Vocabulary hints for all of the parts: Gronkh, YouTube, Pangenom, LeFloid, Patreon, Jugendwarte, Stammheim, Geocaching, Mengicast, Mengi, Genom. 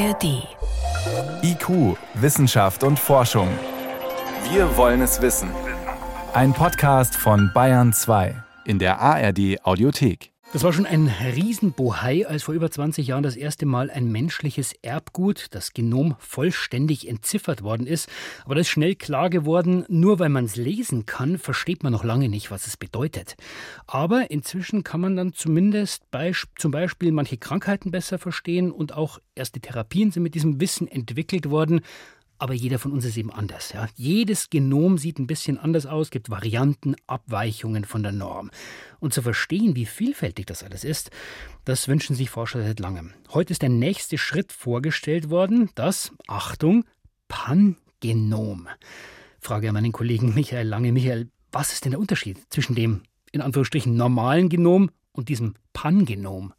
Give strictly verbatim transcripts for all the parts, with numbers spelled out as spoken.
A R D. I Q, Wissenschaft und Forschung. Wir wollen es wissen. Ein Podcast von Bayern zwei in der A R D Audiothek. Das war schon ein Riesenbohai, als vor über zwanzig Jahren das erste Mal ein menschliches Erbgut, das Genom, vollständig entziffert worden ist. Aber das ist schnell klar geworden, nur weil man es lesen kann, versteht man noch lange nicht, was es bedeutet. Aber inzwischen kann man dann zumindest bei, zum Beispiel manche Krankheiten besser verstehen und auch erste Therapien sind mit diesem Wissen entwickelt worden. Aber jeder von uns ist eben anders. Ja? Jedes Genom sieht ein bisschen anders aus, gibt Varianten, Abweichungen von der Norm. Und zu verstehen, wie vielfältig das alles ist, das wünschen sich Forscher seit langem. Heute ist der nächste Schritt vorgestellt worden, das, Achtung, Pangenom. Frage an meinen Kollegen Michael Lange. Michael, was ist denn der Unterschied zwischen dem, in Anführungsstrichen, normalen Genom und diesem Pangenom?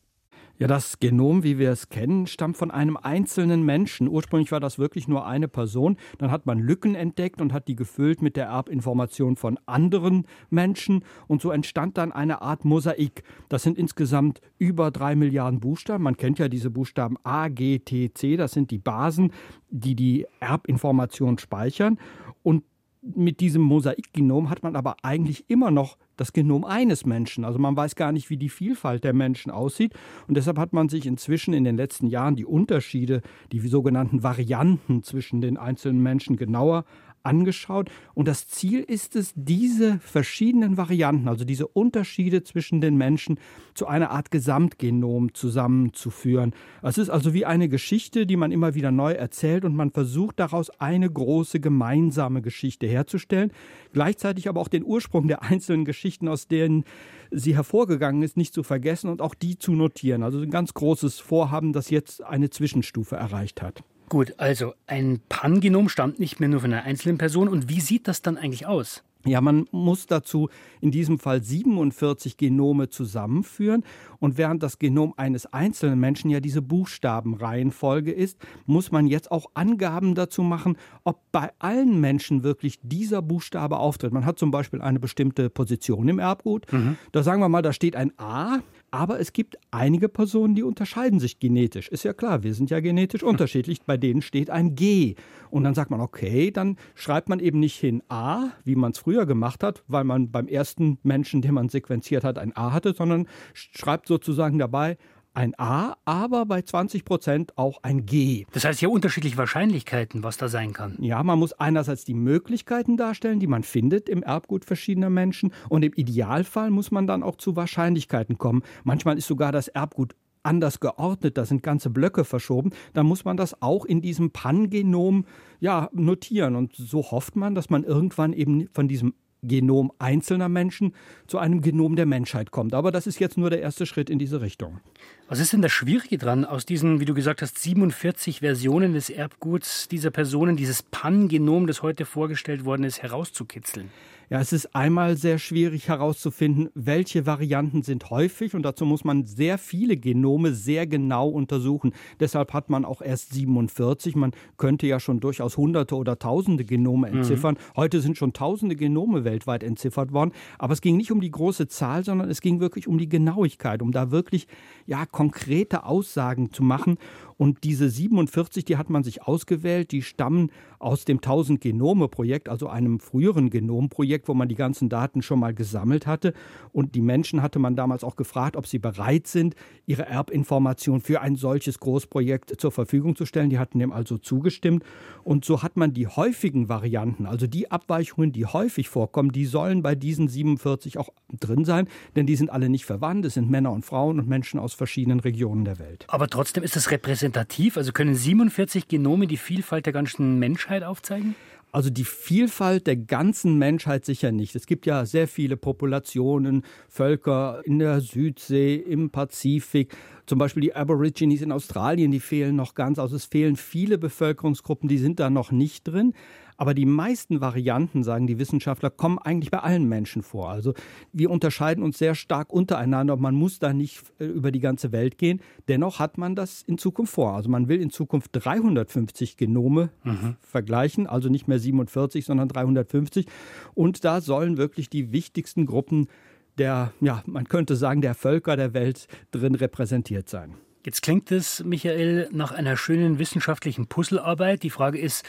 Ja, das Genom, wie wir es kennen, stammt von einem einzelnen Menschen. Ursprünglich war das wirklich nur eine Person. Dann hat man Lücken entdeckt und hat die gefüllt mit der Erbinformation von anderen Menschen. Und so entstand dann eine Art Mosaik. Das sind insgesamt über drei Milliarden Buchstaben. Man kennt ja diese Buchstaben A, G, T, C. Das sind die Basen, die die Erbinformation speichern. Und mit diesem Mosaikgenom hat man aber eigentlich immer noch das Genom eines Menschen. Also man weiß gar nicht, wie die Vielfalt der Menschen aussieht. Und deshalb hat man sich inzwischen in den letzten Jahren die Unterschiede, die sogenannten Varianten zwischen den einzelnen Menschen genauer angeschaut. Und das Ziel ist es, diese verschiedenen Varianten, also diese Unterschiede zwischen den Menschen, zu einer Art Gesamtgenom zusammenzuführen. Es ist also wie eine Geschichte, die man immer wieder neu erzählt und man versucht daraus eine große gemeinsame Geschichte herzustellen, gleichzeitig aber auch den Ursprung der einzelnen Geschichten, aus denen sie hervorgegangen ist, nicht zu vergessen und auch die zu notieren. Also ein ganz großes Vorhaben, das jetzt eine Zwischenstufe erreicht hat. Gut, also ein Pangenom stammt nicht mehr nur von einer einzelnen Person. Und wie sieht das dann eigentlich aus? Ja, man muss dazu in diesem Fall siebenundvierzig Genome zusammenführen. Und während das Genom eines einzelnen Menschen ja diese Buchstabenreihenfolge ist, muss man jetzt auch Angaben dazu machen, ob bei allen Menschen wirklich dieser Buchstabe auftritt. Man hat zum Beispiel eine bestimmte Position im Erbgut. Mhm. Da sagen wir mal, da steht ein A. Aber es gibt einige Personen, die unterscheiden sich genetisch. Ist ja klar, wir sind ja genetisch unterschiedlich. Bei denen steht ein G. Und dann sagt man, okay, dann schreibt man eben nicht hin A, wie man es früher gemacht hat, weil man beim ersten Menschen, den man sequenziert hat, ein A hatte, sondern schreibt sozusagen dabei ein A, aber bei zwanzig Prozent auch ein G. Das heißt, hier unterschiedliche Wahrscheinlichkeiten, was da sein kann. Ja, man muss einerseits die Möglichkeiten darstellen, die man findet im Erbgut verschiedener Menschen. Und im Idealfall muss man dann auch zu Wahrscheinlichkeiten kommen. Manchmal ist sogar das Erbgut anders geordnet, da sind ganze Blöcke verschoben, dann muss man das auch in diesem Pangenom ja, notieren. Und so hofft man, dass man irgendwann eben von diesem Genom einzelner Menschen zu einem Genom der Menschheit kommt. Aber das ist jetzt nur der erste Schritt in diese Richtung. Was ist denn das Schwierige dran, aus diesen, wie du gesagt hast, siebenundvierzig Versionen des Erbguts dieser Personen, dieses Pangenom, das heute vorgestellt worden ist, herauszukitzeln? Ja, es ist einmal sehr schwierig herauszufinden, welche Varianten sind häufig und dazu muss man sehr viele Genome sehr genau untersuchen. Deshalb hat man auch erst siebenundvierzig. Man könnte ja schon durchaus Hunderte oder Tausende Genome entziffern. Mhm. Heute sind schon Tausende Genome weltweit entziffert worden. Aber es ging nicht um die große Zahl, sondern es ging wirklich um die Genauigkeit, um da wirklich ja, konkrete Aussagen zu machen. Und diese siebenundvierzig, die hat man sich ausgewählt, die stammen aus dem tausend Genome Projekt, also einem früheren Genomprojekt, wo man die ganzen Daten schon mal gesammelt hatte. Und die Menschen hatte man damals auch gefragt, ob sie bereit sind, ihre Erbinformation für ein solches Großprojekt zur Verfügung zu stellen. Die hatten dem also zugestimmt. Und so hat man die häufigen Varianten, also die Abweichungen, die häufig vorkommen, die sollen bei diesen siebenundvierzig auch drin sein, denn die sind alle nicht verwandt. Es sind Männer und Frauen und Menschen aus verschiedenen Regionen der Welt. Aber trotzdem ist es repräsentativ? Also können siebenundvierzig Genome die Vielfalt der ganzen Menschheit aufzeigen? Also die Vielfalt der ganzen Menschheit sicher nicht. Es gibt ja sehr viele Populationen, Völker in der Südsee, im Pazifik. Zum Beispiel die Aborigines in Australien, die fehlen noch ganz. Also es fehlen viele Bevölkerungsgruppen, die sind da noch nicht drin. Aber die meisten Varianten, sagen die Wissenschaftler, kommen eigentlich bei allen Menschen vor. Also wir unterscheiden uns sehr stark untereinander und man muss da nicht über die ganze Welt gehen. Dennoch hat man das in Zukunft vor. Also man will in Zukunft dreihundertfünfzig Genome mhm. vergleichen, also nicht mehr siebenundvierzig, sondern dreihundertfünfzig. Und da sollen wirklich die wichtigsten Gruppen der, ja, man könnte sagen, der Völker der Welt drin repräsentiert sein. Jetzt klingt es, Michael, nach einer schönen wissenschaftlichen Puzzlearbeit. Die Frage ist,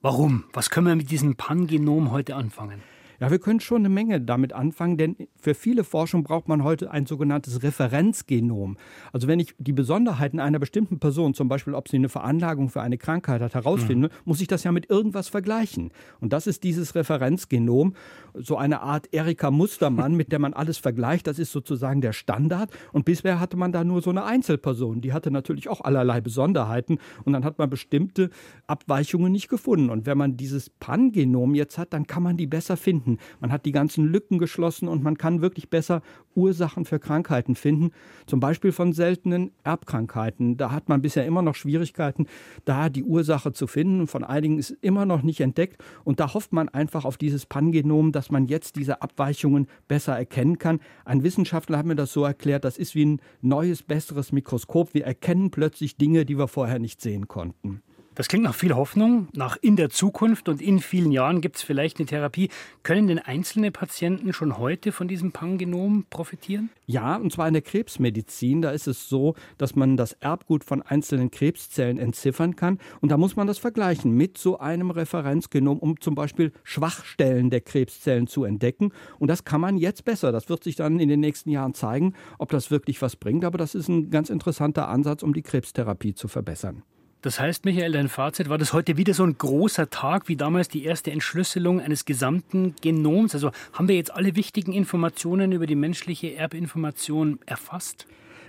warum? Was können wir mit diesem Pangenom heute anfangen? Ja, wir können schon eine Menge damit anfangen, denn für viele Forschung braucht man heute ein sogenanntes Referenzgenom. Also wenn ich die Besonderheiten einer bestimmten Person, zum Beispiel ob sie eine Veranlagung für eine Krankheit hat, herausfinde, mhm. muss ich das ja mit irgendwas vergleichen. Und das ist dieses Referenzgenom, so eine Art Erika Mustermann, mit der man alles vergleicht. Das ist sozusagen der Standard. Und bisher hatte man da nur so eine Einzelperson. Die hatte natürlich auch allerlei Besonderheiten. Und dann hat man bestimmte Abweichungen nicht gefunden. Und wenn man dieses Pangenom jetzt hat, dann kann man die besser finden. Man hat die ganzen Lücken geschlossen und man kann wirklich besser Ursachen für Krankheiten finden, zum Beispiel von seltenen Erbkrankheiten. Da hat man bisher immer noch Schwierigkeiten, da die Ursache zu finden, und von einigen ist immer noch nicht entdeckt, und da hofft man einfach auf dieses Pangenom, dass man jetzt diese Abweichungen besser erkennen kann. Ein Wissenschaftler hat mir das so erklärt, das ist wie ein neues, besseres Mikroskop. Wir erkennen plötzlich Dinge, die wir vorher nicht sehen konnten. Das klingt nach viel Hoffnung, nach in der Zukunft, und in vielen Jahren gibt es vielleicht eine Therapie. Können denn einzelne Patienten schon heute von diesem Pangenom profitieren? Ja, und zwar in der Krebsmedizin. Da ist es so, dass man das Erbgut von einzelnen Krebszellen entziffern kann. Und da muss man das vergleichen mit so einem Referenzgenom, um zum Beispiel Schwachstellen der Krebszellen zu entdecken. Und das kann man jetzt besser. Das wird sich dann in den nächsten Jahren zeigen, ob das wirklich was bringt. Aber das ist ein ganz interessanter Ansatz, um die Krebstherapie zu verbessern. Das heißt, Michael, dein Fazit war, das heute wieder so ein großer Tag wie damals die erste Entschlüsselung eines gesamten Genoms. Also haben wir jetzt alle wichtigen Informationen über die menschliche Erbinformation erfasst?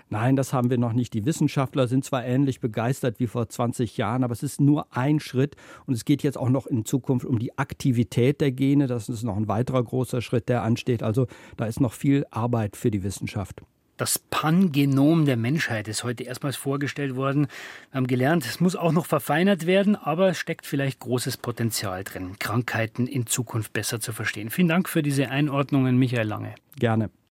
Nein, das haben wir noch nicht. Die Wissenschaftler sind zwar ähnlich begeistert wie vor zwanzig Jahren, aber es ist nur ein Schritt, und es geht jetzt auch noch in Zukunft um die Aktivität der Gene. Das ist noch ein weiterer großer Schritt, der ansteht. Also da ist noch viel Arbeit für die Wissenschaft. Das Pangenom der Menschheit ist heute erstmals vorgestellt worden. Wir haben gelernt, es muss auch noch verfeinert werden, aber es steckt vielleicht großes Potenzial drin, Krankheiten in Zukunft besser zu verstehen. Vielen Dank für diese Einordnungen, Michael Lange. Gerne.